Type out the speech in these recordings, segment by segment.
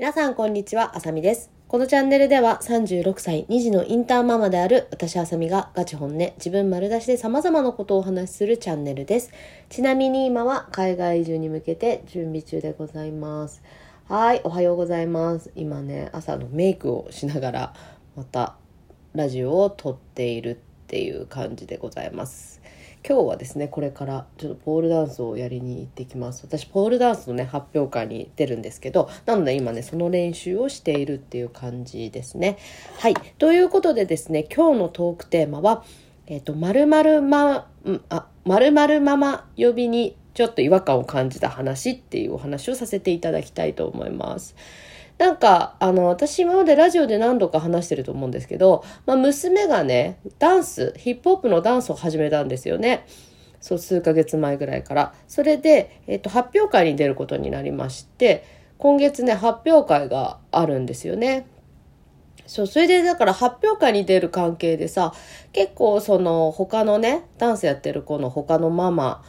皆さんこんにちは、あさみです。このチャンネルでは36歳2児のインターンママである私あさみがガチ本音、自分丸出しで様々なことをお話しするチャンネルです。ちなみに今は海外移住に向けて準備中でございます。はい、おはようございます。今ね、朝のメイクをしながらまたラジオを撮っているっていう感じでございます。今日はですね、これからちょっとポールダンスをやりに行ってきます。私ポールダンスのね、発表会に出るんですけど、なので今ねその練習をしているっていう感じですね。はい、ということでですね、今日のトークテーマは○○ママ呼びにちょっと違和感を感じた話っていうお話をさせていただきたいと思います。なんか私今までラジオで何度か話してると思うんですけど、娘がねヒップホップのダンスを始めたんですよね。そう、数ヶ月前ぐらいから。それで、発表会に出ることになりまして、今月ね発表会があるんですよね。そう、それでだから発表会に出る関係でさ、結構その他のねダンスやってる子の他のママ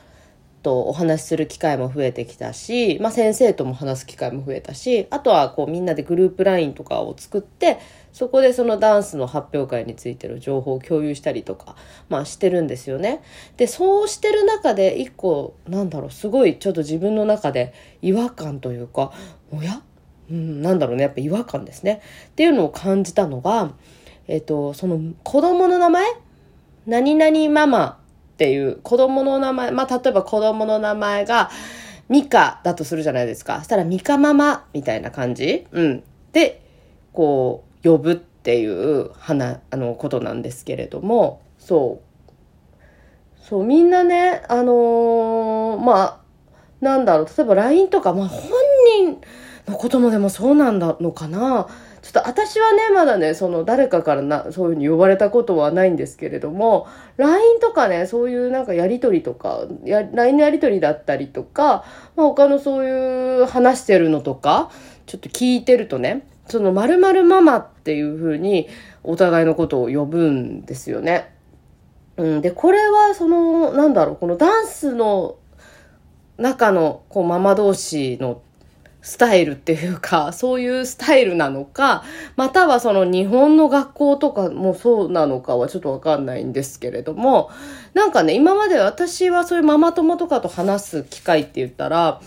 とお話しする機会も増えてきたし、先生とも話す機会も増えたし、あとはこうみんなでグループラインとかを作って、そこでそのダンスの発表会についての情報を共有したりとか、してるんですよね。で、そうしてる中で一個すごいちょっと自分の中で違和感というか、やっぱ違和感ですねっていうのを感じたのが、その子供の名前、何々ママっていう子供の名前、例えば子供の名前がミカだとするじゃないですか。そしたらミカママみたいな感じ、でこう呼ぶっていうことなんですけれども、そうみんなね例えば LINE とか、本人のこともでもそうなんだのかな。ちょっと私はねまだねその誰かからそういう風に呼ばれたことはないんですけれども、 LINE とかねそういうやり取りとか LINE のやり取りだったりとか、他のそういう話してるのとかちょっと聞いてるとね、その〇〇ママっていう風にお互いのことを呼ぶんですよね。でこれはこのダンスの中のこうママ同士のスタイルっていうか、そういうスタイルなのか、またはその日本の学校とかもそうなのかはちょっとわかんないんですけれども、今まで私はそういうママ友とかと話す機会って言ったら、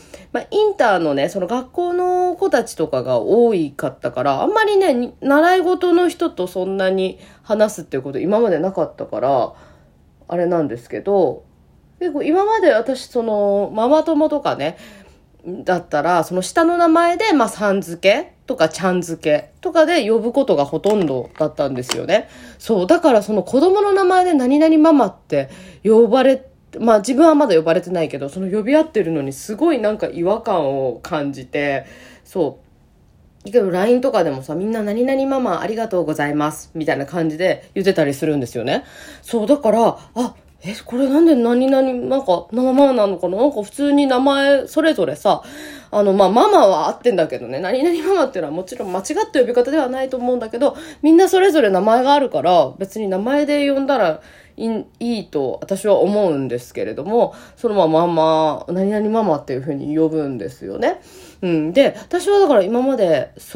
インターのねその学校の子たちとかが多かったから、あんまりね習い事の人とそんなに話すっていうこと今までなかったからあれなんですけど、結構今まで私そのママ友とかねだったら、その下の名前で、さん付けとかちゃん付けとかで呼ぶことがほとんどだったんですよね。そう、だからその子供の名前で何々ママって呼ばれ、自分はまだ呼ばれてないけど、その呼び合ってるのにすごい違和感を感じて、けど LINE とかでもさ、みんな何々ママありがとうございますみたいな感じで言ってたりするんですよね。そう、だから、これなんで何々、ママなのかな、普通に名前それぞれさ、ママは合ってんだけどね、何々ママっていうのはもちろん間違った呼び方ではないと思うんだけど、みんなそれぞれ名前があるから、別に名前で呼んだらいいと私は思うんですけれども、そのママ、何々ママっていう風に呼ぶんですよね。で、私はだから今まで、日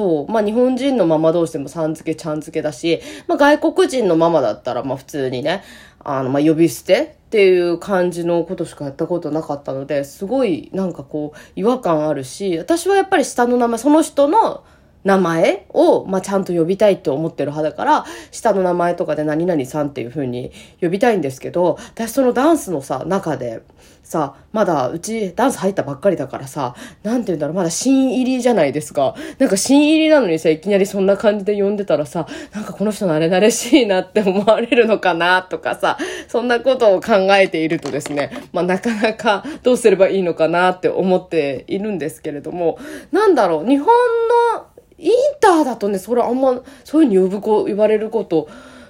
本人のママ同士でもさん付け、ちゃん付けだし、外国人のママだったら、普通にね、呼び捨てっていう感じのことしかやったことなかったので、すごい違和感あるし、私はやっぱり下の名前、その人の名前を、ちゃんと呼びたいって思ってる派だから、下の名前とかで何々さんっていう風に呼びたいんですけど、私そのダンスの中でさ、まだうちダンス入ったばっかりだからさ、まだ新入りじゃないですか。新入りなのにさ、いきなりそんな感じで呼んでたらさ、この人慣れ慣れしいなって思われるのかなとかさ、そんなことを考えているとですね、なかなかどうすればいいのかなって思っているんですけれども、日本のインターだとね、それあんまそういうふうに言われること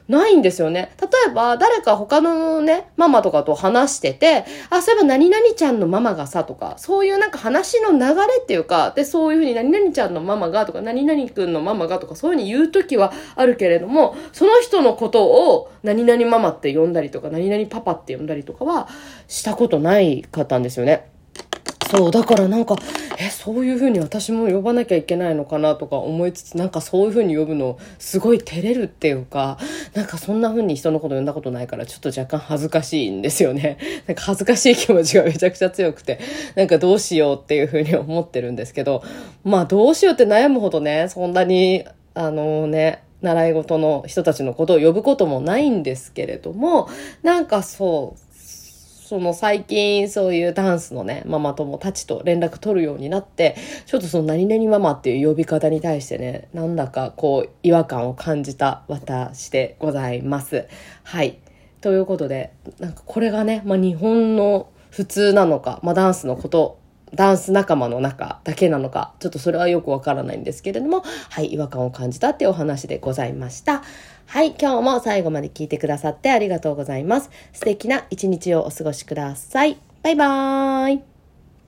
ないんですよね。例えば誰か他のねママとかと話してて、そういえば何々ちゃんのママがさとか、そういう話の流れっていうかで、そういうふうに何々ちゃんのママがとか何々くんのママがとか、そういうふうに言うときはあるけれども、その人のことを何々ママって呼んだりとか何々パパって呼んだりとかはしたことないかったんですよね。そうだからなんかそういう風に私も呼ばなきゃいけないのかなとか思いつつ、なんかそういう風に呼ぶのすごい照れるっていうか、なんかそんな風に人のこと呼んだことないからちょっと若干恥ずかしいんですよね。なんか恥ずかしい気持ちがめちゃくちゃ強くて、なんかどうしようっていう風に思ってるんですけど、まあどうしようって悩むほどね、そんなに習い事の人たちのことを呼ぶこともないんですけれども、なんかその最近そういうダンスのねママ友たちと連絡取るようになって、ちょっとその何々ママっていう呼び方に対してね、なんだかこう違和感を感じた私でございます。はい、ということで、なんかこれがね、まあ、日本の普通なのか、まあ、ダンス仲間の中だけなのか、ちょっとそれはよくわからないんですけれども、はい、違和感を感じたっていうお話でございました。はい、今日も最後まで聞いてくださってありがとうございます。素敵な一日をお過ごしください。バイバーイ。